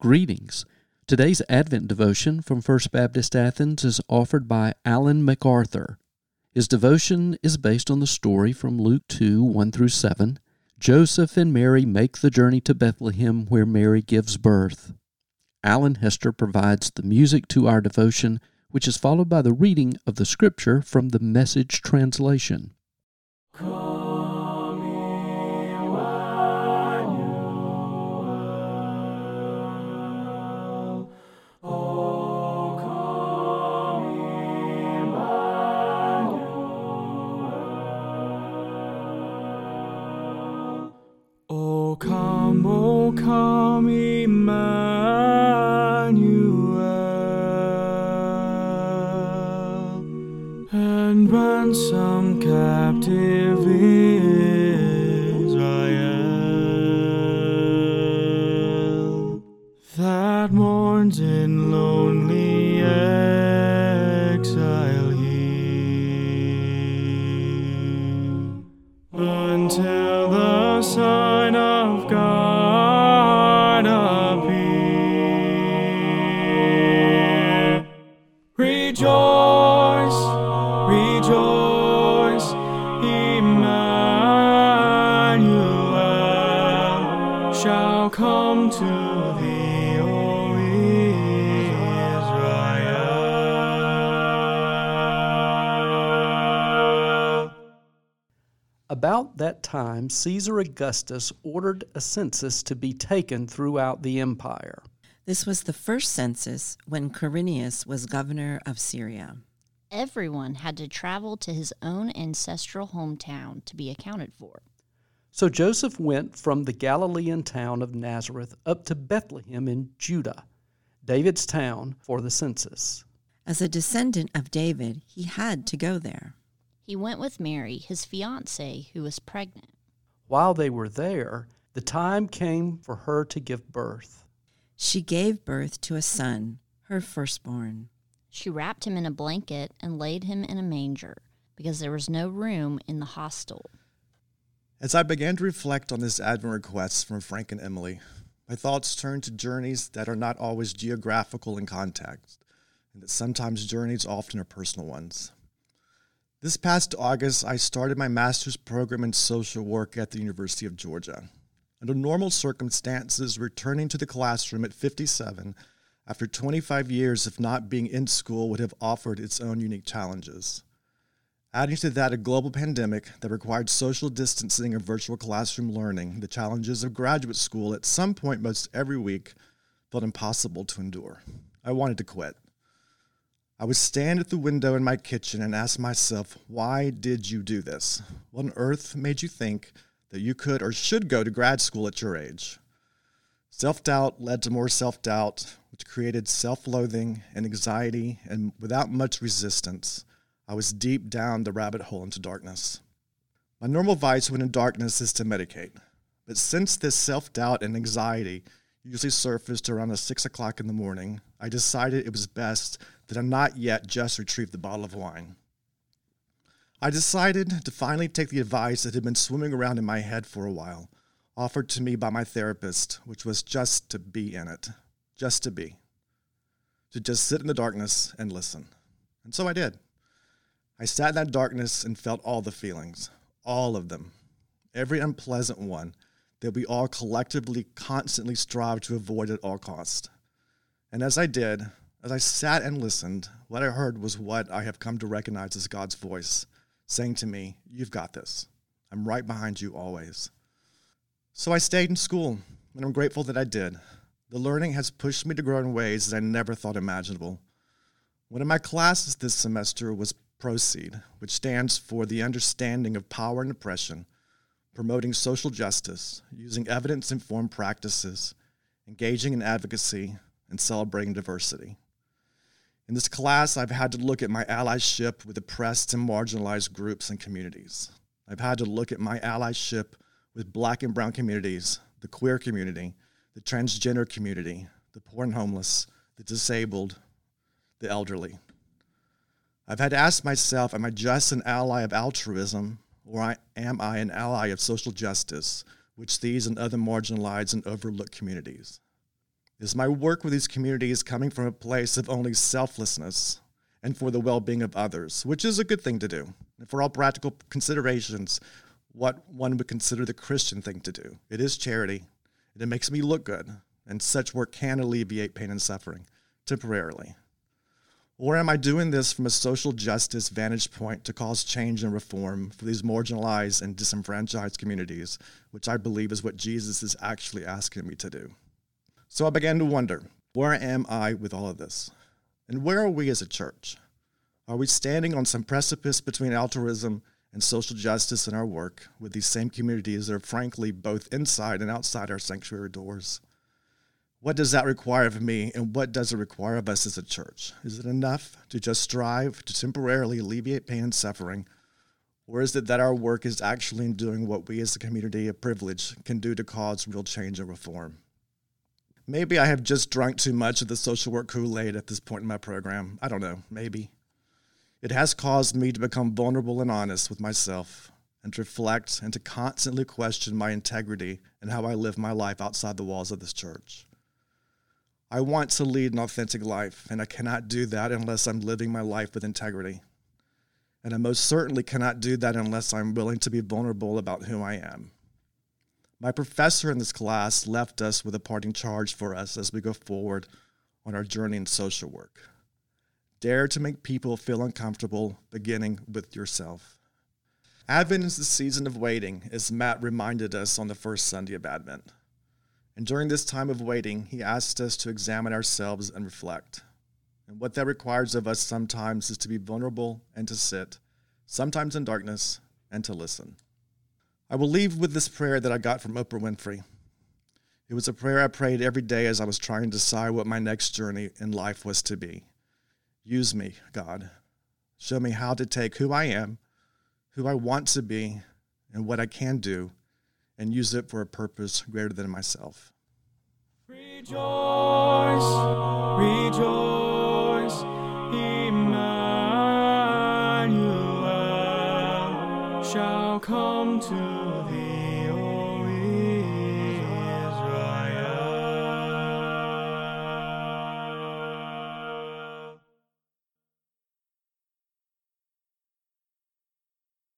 Greetings. Today's Advent devotion from First Baptist Athens is offered by Alan MacArthur. His devotion is based on the story from Luke 2, 1-7. Joseph and Mary make the journey to Bethlehem where Mary gives birth. Alan Hester provides the music to our devotion, which is followed by the reading of the scripture from the Message translation. O come, Emmanuel, and ransom captive Israel, that mourns in lonely exile here, until the sign of God shall come to thee, O Israel. About that time, Caesar Augustus ordered a census to be taken throughout the empire. This was the first census when Quirinius was governor of Syria. Everyone had to travel to his own ancestral hometown to be accounted for. So Joseph went from the Galilean town of Nazareth up to Bethlehem in Judah, David's town, for the census. As a descendant of David, he had to go there. He went with Mary, his fiancée, who was pregnant. While they were there, the time came for her to give birth. She gave birth to a son, her firstborn. She wrapped him in a blanket and laid him in a manger, because there was no room in the hostel. As I began to reflect on this Advent request from Frank and Emily, my thoughts turned to journeys that are not always geographical in context, and that sometimes journeys often are personal ones. This past August, I started my master's program in social work at the University of Georgia. Under normal circumstances, returning to the classroom at 57, after 25 years of not being in school, would have offered its own unique challenges. Adding to that a global pandemic that required social distancing and virtual classroom learning, the challenges of graduate school at some point most every week felt impossible to endure. I wanted to quit. I would stand at the window in my kitchen and ask myself, why did you do this? What on earth made you think that you could or should go to grad school at your age? Self-doubt led to more self-doubt, which created self-loathing and anxiety, and without much resistance, I was deep down the rabbit hole into darkness. My normal vice when in darkness is to medicate, but since this self-doubt and anxiety usually surfaced around 6 o'clock in the morning, I decided it was best that I not yet just retrieve the bottle of wine. I decided to finally take the advice that had been swimming around in my head for a while, offered to me by my therapist, which was just to be in it, just to be, to just sit in the darkness and listen. And so I did. I sat in that darkness and felt all the feelings, all of them, every unpleasant one that we all collectively constantly strive to avoid at all costs. And as I sat and listened, what I heard was what I have come to recognize as God's voice, saying to me, "You've got this. I'm right behind you always." So I stayed in school, and I'm grateful that I did. The learning has pushed me to grow in ways that I never thought imaginable. One of my classes this semester was Proceed, which stands for the understanding of power and oppression, promoting social justice, using evidence-informed practices, engaging in advocacy, and celebrating diversity. In this class, I've had to look at my allyship with oppressed and marginalized groups and communities. I've had to look at my allyship with Black and brown communities, the the queer community, the transgender community, the poor and homeless, the disabled, the elderly. I've had to ask myself, am I just an ally of altruism, or am I an ally of social justice, which these and other marginalized and overlooked communities? Is my work with these communities coming from a place of only selflessness and for the well-being of others, which is a good thing to do, and for all practical considerations, what one would consider the Christian thing to do. It is charity, and it makes me look good, and such work can alleviate pain and suffering temporarily. Or am I doing this from a social justice vantage point to cause change and reform for these marginalized and disenfranchised communities, which I believe is what Jesus is actually asking me to do? So I began to wonder, where am I with all of this? And where are we as a church? Are we standing on some precipice between altruism and social justice in our work with these same communities that are frankly both inside and outside our sanctuary doors? What does that require of me, and what does it require of us as a church? Is it enough to just strive to temporarily alleviate pain and suffering, or is it that our work is actually doing what we as a community of privilege can do to cause real change and reform? Maybe I have just drunk too much of the social work Kool-Aid at this point in my program. I don't know, maybe. It has caused me to become vulnerable and honest with myself, and to reflect and to constantly question my integrity and how I live my life outside the walls of this church. I want to lead an authentic life, and I cannot do that unless I'm living my life with integrity. And I most certainly cannot do that unless I'm willing to be vulnerable about who I am. My professor in this class left us with a parting charge for us as we go forward on our journey in social work. Dare to make people feel uncomfortable, beginning with yourself. Advent is the season of waiting, as Matt reminded us on the first Sunday of Advent. And during this time of waiting, he asked us to examine ourselves and reflect. And what that requires of us sometimes is to be vulnerable and to sit, sometimes in darkness, and to listen. I will leave with this prayer that I got from Oprah Winfrey. It was a prayer I prayed every day as I was trying to decide what my next journey in life was to be. Use me, God. Show me how to take who I am, who I want to be, and what I can do, and use it for a purpose greater than myself. Rejoice, rejoice, Emmanuel shall come to thee.